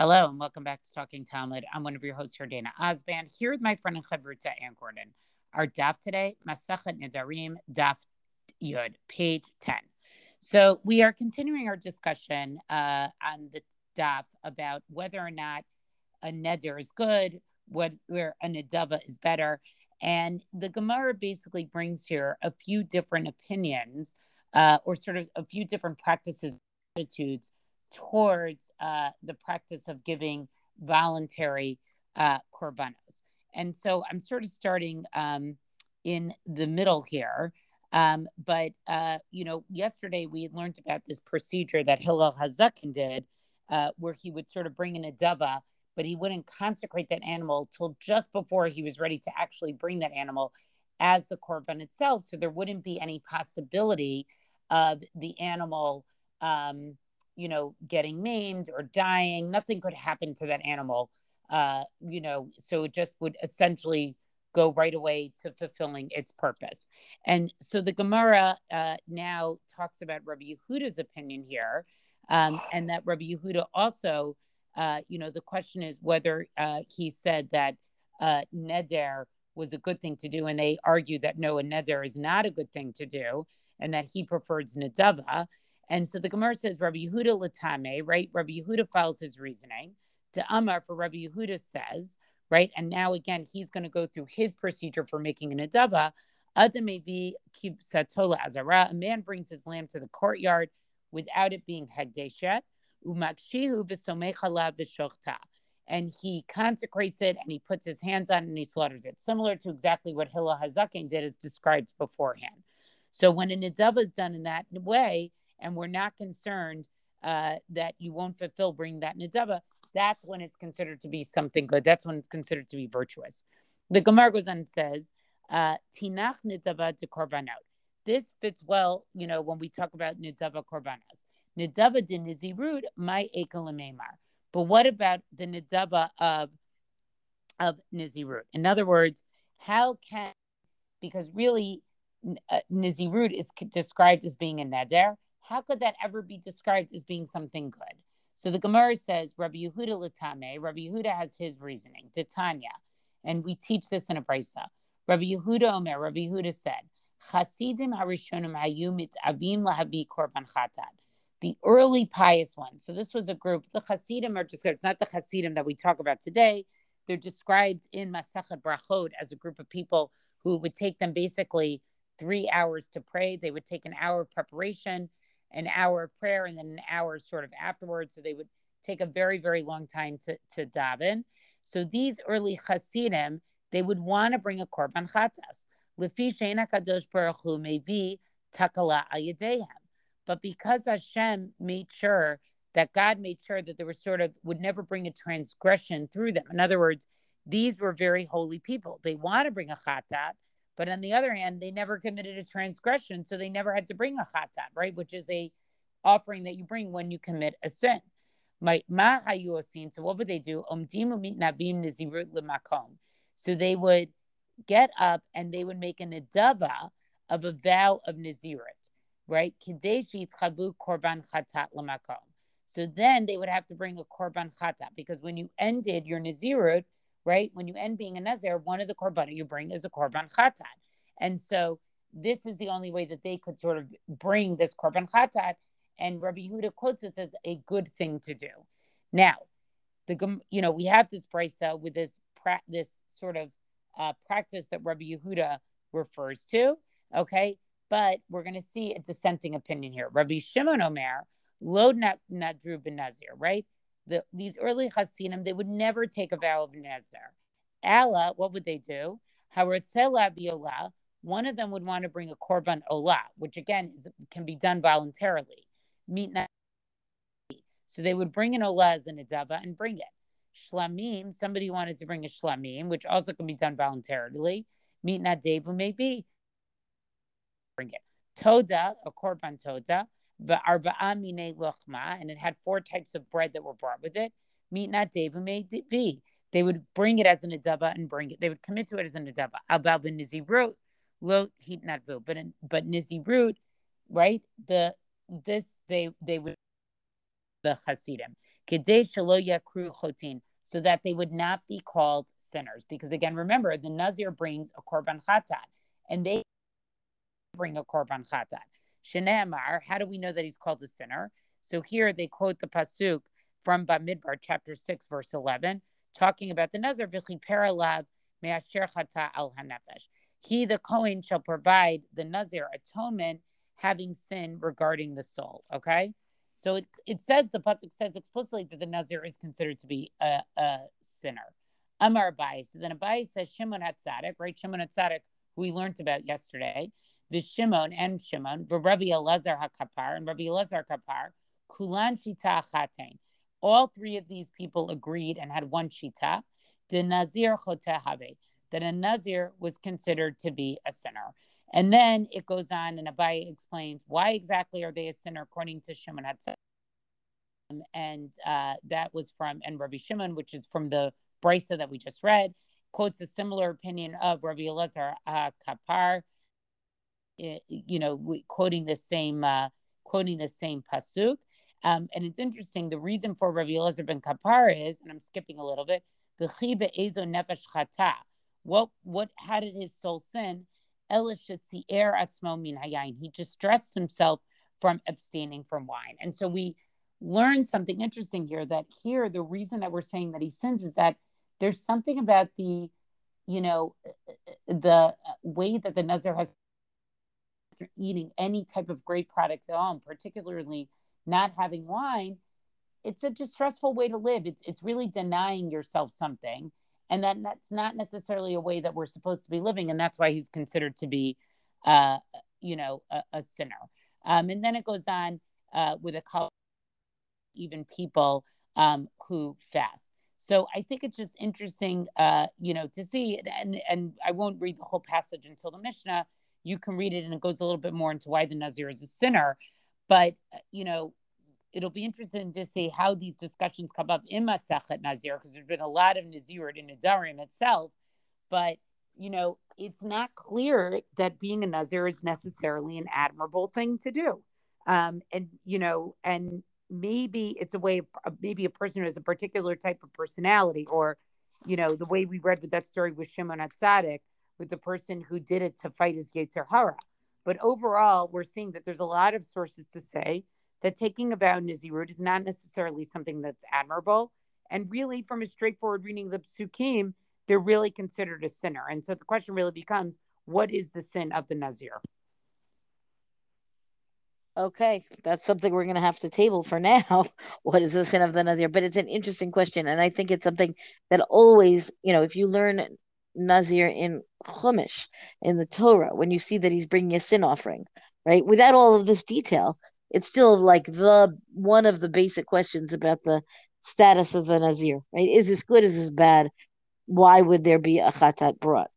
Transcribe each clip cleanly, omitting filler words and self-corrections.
Hello, and welcome back to Talking Talmud. I'm one of your hosts here, Dana Osband, here with my friend and chavruta, Ann Gordon. Our daf today, Masachat Nedarim, daf Yud, page 10. So we are continuing our discussion on the daf about whether or not a neder is good, whether a nedava is better. And the Gemara basically brings here a few different opinions or sort of a few different practices, attitudes towards the practice of giving voluntary korbanos. And so I'm sort of starting in the middle here. But yesterday we learned about this procedure that Hillel Hazaken did where he would sort of bring in a nedava, but he wouldn't consecrate that animal till just before he was ready to actually bring that animal as the korban itself. So there wouldn't be any possibility of the animal getting maimed or dying. Nothing could happen to that animal, so it just would essentially go right away to fulfilling its purpose. And so the Gemara now talks about Rabbi Yehuda's opinion here, and that Rabbi Yehuda also, the question is whether he said that neder was a good thing to do, and they argue that no, a neder is not a good thing to do, and that he prefers nedava. And so the Gemara says, Rabbi Yehuda Latame, right? Rabbi Yehuda follows his reasoning. To Amar, for Rabbi Yehuda says, right? And now again, he's going to go through his procedure for making an adava. Adamevi kibsatola azara. A man brings his lamb to the courtyard without it being hagdeshet. Umakshihu v'somechala v'shochta. And he consecrates it and he puts his hands on it and he slaughters it. Similar to exactly what Hillel HaZaken did as described beforehand. So when an adava is done in that way, and we're not concerned that you won't fulfill bringing that nedava, that's when it's considered to be something good. That's when it's considered to be virtuous. The Gemara goes on and says, Tinach nedava de korbanot. This fits well, when we talk about nedava korbanos. Nedava de nizirud, my ekalamemar. But what about the nedava of nizirud? In other words, because really nizirud is described as being a neder, how could that ever be described as being something good? So the Gemara says, Rabbi Yehuda Latame, Rabbi Yehuda has his reasoning, Titania, and we teach this in a brisa. Rabbi Yehuda Omer, Rabbi Yehuda said, Chasidim harishonim hayu mitavim lahavi korban chatad. The early pious ones. So this was a group, the Chasidim are described, it's not the Chasidim that we talk about today. They're described in Masachah Brachod as a group of people who would take them basically 3 hours to pray. They would take an hour of preparation, an hour of prayer, and then an hour sort of afterwards. So they would take a very, very long time to daven. So these early Hasidim, they would want to bring a korban chatas. Lefi she'ein hakadosh baruch hu mevi takala al yedeihem. But because Hashem God made sure that there was would never bring a transgression through them. In other words, these were very holy people. They want to bring a chatat, but on the other hand, they never committed a transgression, so they never had to bring a chatat, right? Which is a offering that you bring when you commit a sin. So what would they do? So they would get up and they would make an nedava of a vow of Nazirat, right? So then they would have to bring a korban chatat, because when you ended your Nazirat, right? When you end being a Nazir, one of the korbanot you bring is a korban chatat. And so this is the only way that they could sort of bring this korban chatat. And Rabbi Yehuda quotes this as a good thing to do. Now, we have this brisa with this sort of practice that Rabbi Yehuda refers to, okay? But we're going to see a dissenting opinion here. Rabbi Shimon Omer, lo nadru ben Nazir, right? These early Hasidim, they would never take a vow of Nazir. Allah, what would they do? One of them would want to bring a korban olah, which again can be done voluntarily. So they would bring an olah as an adava and bring it. Shlamim, somebody wanted to bring a shlamim, which also can be done voluntarily. Maybe bring it. Toda, a korban toda. And it had 4 types of bread that were brought with it. They would bring it as an adava and bring it. They would commit to it as an adava. But nizirut, right? They would the Hasidim, Kedei shelo yakru chotin, so that they would not be called sinners. Because again, remember, the Nazir brings a korban chatan, and they bring a korban chatan. Shene'emar, how do we know that he's called a sinner? So here they quote the pasuk from Bamidbar chapter 6, verse 11, talking about the Nazir, v'chipera lav me'asher chata al hanefesh. He, the Kohen, shall provide the Nazir atonement, having sinned regarding the soul. Okay? So it says, the pasuk says explicitly that the Nazir is considered to be a sinner. Amar Abai. So then Abai says Shimon HaTzadik, right? Shimon HaTzadik, who we learned about yesterday. Shimon, Rabbi Elazar HaKapar, and Rabbi Elazar HaKapar, Kulan Shita Achatein. All three of these people agreed and had one shita, de Nazir Choteh Habe, that a Nazir was considered to be a sinner. And then it goes on, and Abai explains why exactly are they a sinner according to Shimon HaTzadik. And that was from, and Rabbi Shimon, which is from the Brisa that we just read, quotes a similar opinion of Rabbi Elazar HaKapar, you know, quoting the same pasuk. And it's interesting, the reason for Rabbi Eliezer ben Kappar is, and I'm skipping a little bit, how did his soul sin? He distressed himself from abstaining from wine. And so we learn something interesting here, that here, the reason that we're saying that he sins is that there's something about the, you know, the way that the Nazir has eating any type of grape product at all, particularly not having wine. It's a distressful way to live. It's really denying yourself something. And that's not necessarily a way that we're supposed to be living. And that's why he's considered to be, a sinner. And then it goes on with a call, even people who fast. So I think it's just interesting, to see it. And I won't read the whole passage until the Mishnah. You can read it, and it goes a little bit more into why the Nazir is a sinner. But, you know, it'll be interesting to see how these discussions come up in Masachat Nazir, because there's been a lot of Nazirut in Nadarim itself. But, you know, it's not clear that being a Nazir is necessarily an admirable thing to do. And maybe it's a way, maybe a person who has a particular type of personality, or, you know, the way we read with that story with Shimon HaTzadik, with the person who did it to fight his Yetzer Hara. But overall, we're seeing that there's a lot of sources to say that taking a vow in Nazirut is not necessarily something that's admirable. And really, from a straightforward reading of the Psukim, they're really considered a sinner. And so the question really becomes, what is the sin of the Nazir? Okay, that's something we're going to have to table for now. What is the sin of the Nazir? But it's an interesting question. And I think it's something that always, you know, if you learn Nazir in Chumash, in the Torah, when you see that he's bringing a sin offering, right? Without all of this detail, it's still like the one of the basic questions about the status of the Nazir, right? Is this good? Is this bad? Why would there be a chatat brought?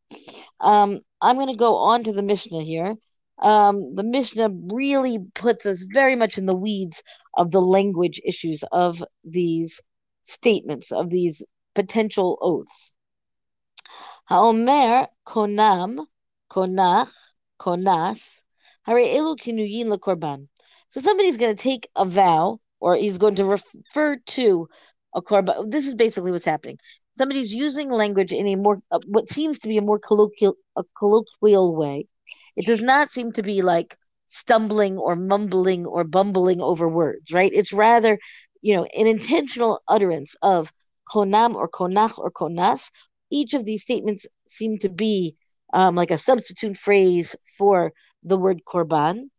I'm going to go on to the Mishnah here. The Mishnah really puts us very much in the weeds of the language issues of these statements, of these potential oaths. Haomer konam, konach, konas, hare elu kinuyin lekorban. So somebody's going to take a vow, or he's going to refer to a korban. This is basically what's happening. Somebody's using language in a more, what seems to be a more colloquial way. It does not seem to be like stumbling or mumbling or bumbling over words, right? It's rather, you know, an intentional utterance of konam or konach or konas. Each of these statements seem to be like a substitute phrase for the word korban.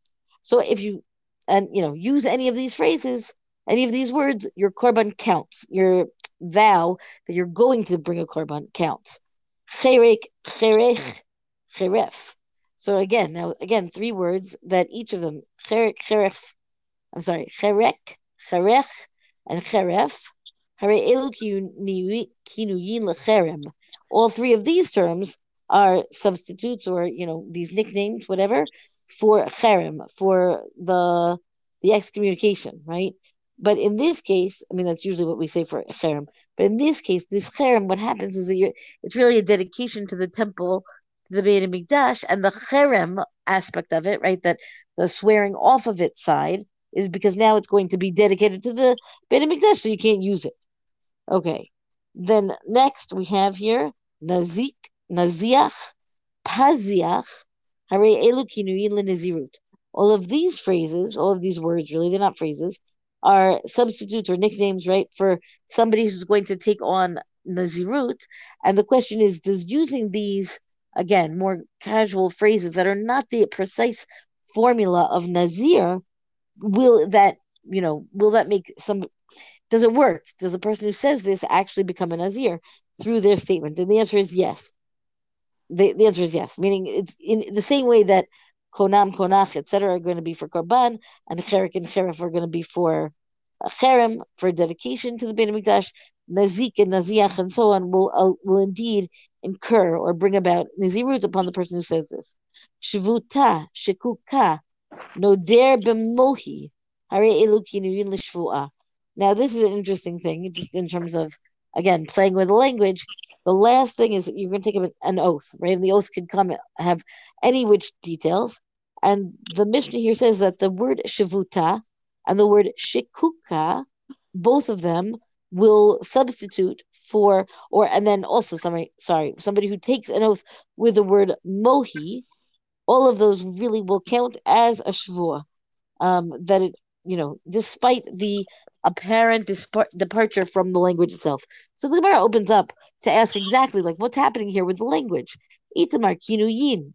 So if you, and you know, use any of these phrases, any of these words, your korban counts. Your vow that you're going to bring a korban counts. Cherek, cherech, cheref. So again, three words that each of them, cherek, cherech, and cheref. All three of these terms are substitutes, or, you know, these nicknames, whatever, for cherem, for the excommunication, right? But in this case, I mean, that's usually what we say for cherem. But in this case, this cherem, what happens is that it's really a dedication to the temple, to the Beit HaMikdash, and the cherem aspect of it, right? That the swearing off of its side is because now it's going to be dedicated to the Beit HaMikdash, so you can't use it. Okay. Then next we have here, Nazik, Naziach, Paziach, Harei Elu Kinuyin L'Nazirut. All of these phrases, all of these words, really, they're not phrases, are substitutes or nicknames, right, for somebody who's going to take on Nazirut. And the question is, does using these, again, more casual phrases that are not the precise formula of Nazir, will that make some, does it work? Does the person who says this actually become a Nazir through their statement? And the answer is yes. The answer is yes, meaning it's in the same way that Konam, Konach, etc. are going to be for Korban, and Cherek and Cheref are going to be for Cherem, for dedication to the Beit HaMikdash. Nazik and Naziach and so on will indeed incur or bring about Nazirut upon the person who says this. Shvuta, Shekuka, Noder B'mohi, Harei Elu Kinuyim L'Shvuah. Now this is an interesting thing, just in terms of, again, playing with the language. The last thing is you're going to take an oath, right? And the oath can come have any which details. And the Mishnah here says that the word shivuta and the word shikuka, both of them will substitute for, or, and then also somebody who takes an oath with the word mohi, all of those really will count as a shvua. That it, despite the apparent departure from the language itself. So the Gemara opens up to ask exactly what's happening here with the language. Itamar kinuyin.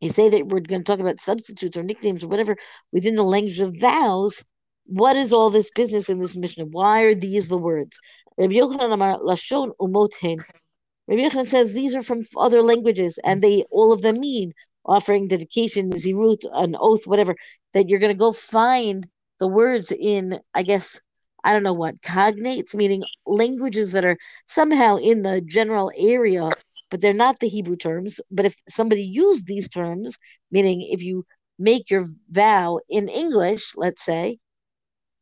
You say that we're going to talk about substitutes or nicknames or whatever within the language of vows. What is all this business in this Mishnah? Why are these the words? Rabbi Yochanan amar lashon umoten. Rabbi Yochanan says these are from other languages and they all of them mean offering, dedication, zirut, an oath, whatever, that you're going to go find the words in, cognates, meaning languages that are somehow in the general area, but they're not the Hebrew terms. But if somebody used these terms, meaning if you make your vow in English, let's say,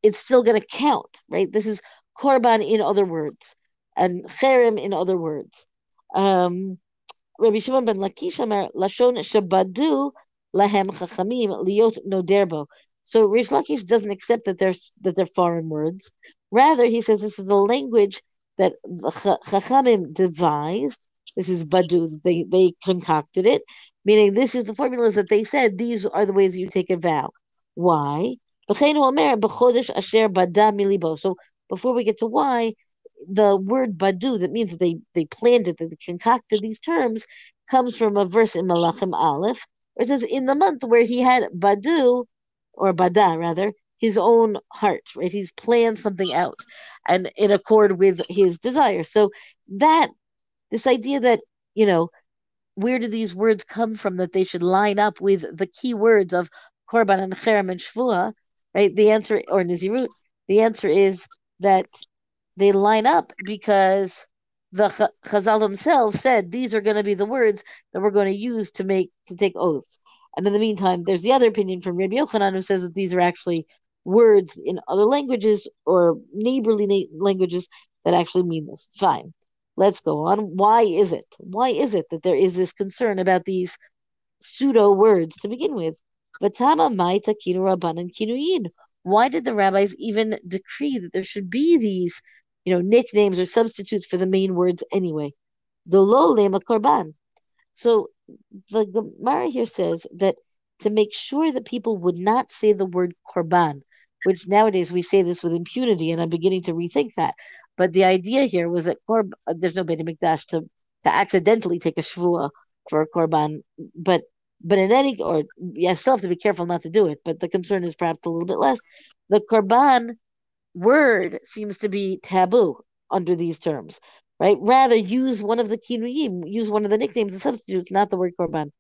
it's still going to count, right? This is korban in other words, and cherem in other words. Rabbi Shimon ben Lakish amar lashon shabadu lahem chachamim liot noderbo. So Rish Lakish doesn't accept that they're foreign words. Rather, he says this is the language that Chachamim devised. This is Badu. They concocted it, meaning this is the formulas that they said, these are the ways you take a vow. Why? So before we get to why, the word Badu, that means that they planned it, that they concocted these terms, comes from a verse in Malachim Aleph, where it says, in the month where he had Badu, or Bada, rather, his own heart, right? He's planned something out and in accord with his desire. So that, this idea that, where do these words come from that they should line up with the key words of Korban and Cherem and Shvuah, right? The answer, or Nazirut, the answer is that they line up because the Chazal themselves said, these are going to be the words that we're going to use to take oaths. And in the meantime, there's the other opinion from Rabbi Yochanan who says that these are actually words in other languages or neighborly languages that actually mean this. Fine. Let's go on. Why is it? Why is it that there is this concern about these pseudo words to begin with? Why did the rabbis even decree that there should be these, nicknames or substitutes for the main words anyway? So the Gemara here says that to make sure that people would not say the word korban, which nowadays we say this with impunity, and I'm beginning to rethink that. But the idea here was that there's no Beit HaMikdash to accidentally take a shvuah for a korban. But in any, or you still have to be careful not to do it, but the concern is perhaps a little bit less. The korban word seems to be taboo under these terms. Right? Rather, use one of the kinuyim, use one of the nicknames and substitutes, not the word korban.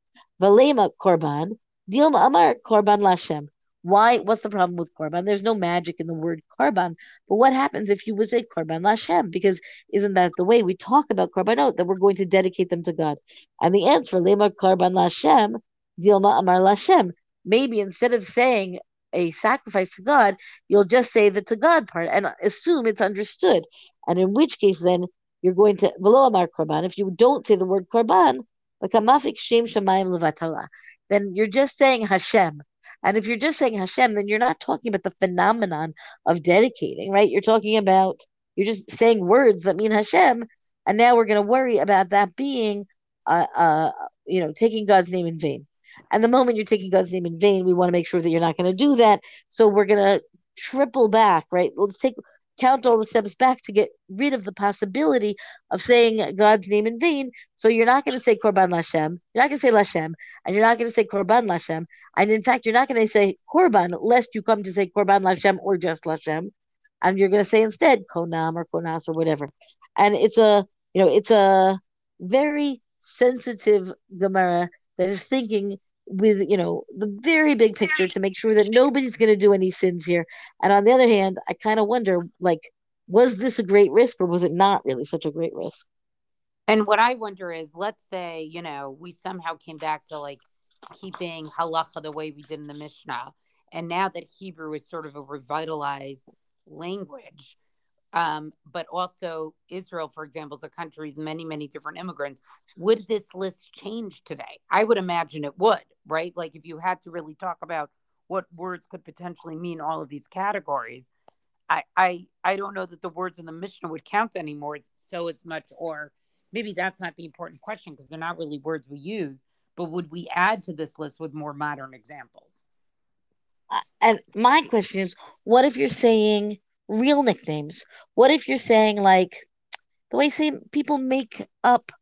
Valema korban, dilma amar korban lashem. Why? What's the problem with korban? There's no magic in the word korban. But what happens if you would say korban lashem? Because isn't that the way we talk about korbanot, that we're going to dedicate them to God? And the answer, lema korban lashem, dilma amar lashem. Maybe instead of saying a sacrifice to God, you'll just say the to God part and assume it's understood. And in which case then, you're going to v'lo amar korban. If you don't say the word korban, then you're just saying Hashem, And if you're just saying Hashem, then you're not talking about the phenomenon of dedicating, right? You're talking about, you're just saying words that mean Hashem. And now we're going to worry about that being, taking God's name in vain. And the moment you're taking God's name in vain, we want to make sure that you're not going to do that. So we're going to triple back, right? Let's count all the steps back to get rid of the possibility of saying God's name in vain. So you're not going to say Korban Lashem. You're not going to say Lashem. And you're not going to say Korban Lashem. And in fact, you're not going to say Korban, lest you come to say Korban Lashem or just Lashem. And you're going to say instead Konam or Konas or whatever. And it's a very sensitive Gemara that is thinking with, the very big picture to make sure that nobody's going to do any sins here. And on the other hand, I kind of wonder, was this a great risk or was it not really such a great risk? And what I wonder is, let's say, we somehow came back to keeping halacha the way we did in the Mishnah. And now that Hebrew is sort of a revitalized language, but also Israel, for example, is a country with many, many different immigrants. Would this list change today? I would imagine it would, right? If you had to really talk about what words could potentially mean all of these categories, I don't know that the words in the Mishnah would count anymore as much, or maybe that's not the important question because they're not really words we use, but would we add to this list with more modern examples? And my question is, what if you're saying real nicknames? What if you're saying the way people make up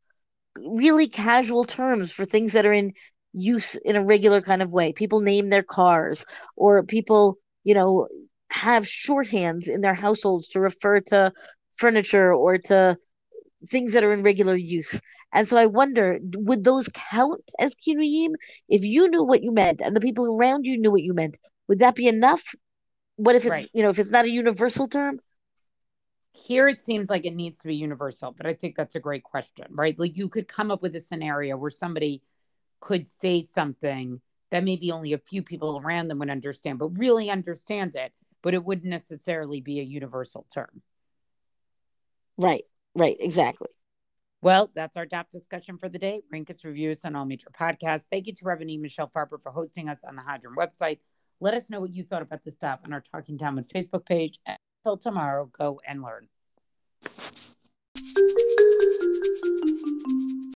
really casual terms for things that are in use in a regular kind of way? People name their cars, or people, have shorthands in their households to refer to furniture or to things that are in regular use. And so I wonder, would those count as kiriyim? If you knew what you meant and the people around you knew what you meant, would that be enough? What if it's, right, if it's not a universal term? Here it seems like it needs to be universal, but I think that's a great question, right? You could come up with a scenario where somebody could say something that maybe only a few people around them would understand, but really understand it, but it wouldn't necessarily be a universal term. Right, exactly. Well, that's our DAP discussion for the day. Rinkus Reviews on all major podcasts. Thank you to Reverend E. Michelle Farber for hosting us on the Hadron website. Let us know what you thought about this stuff on our Talking Talmud Facebook page. Until tomorrow, go and learn.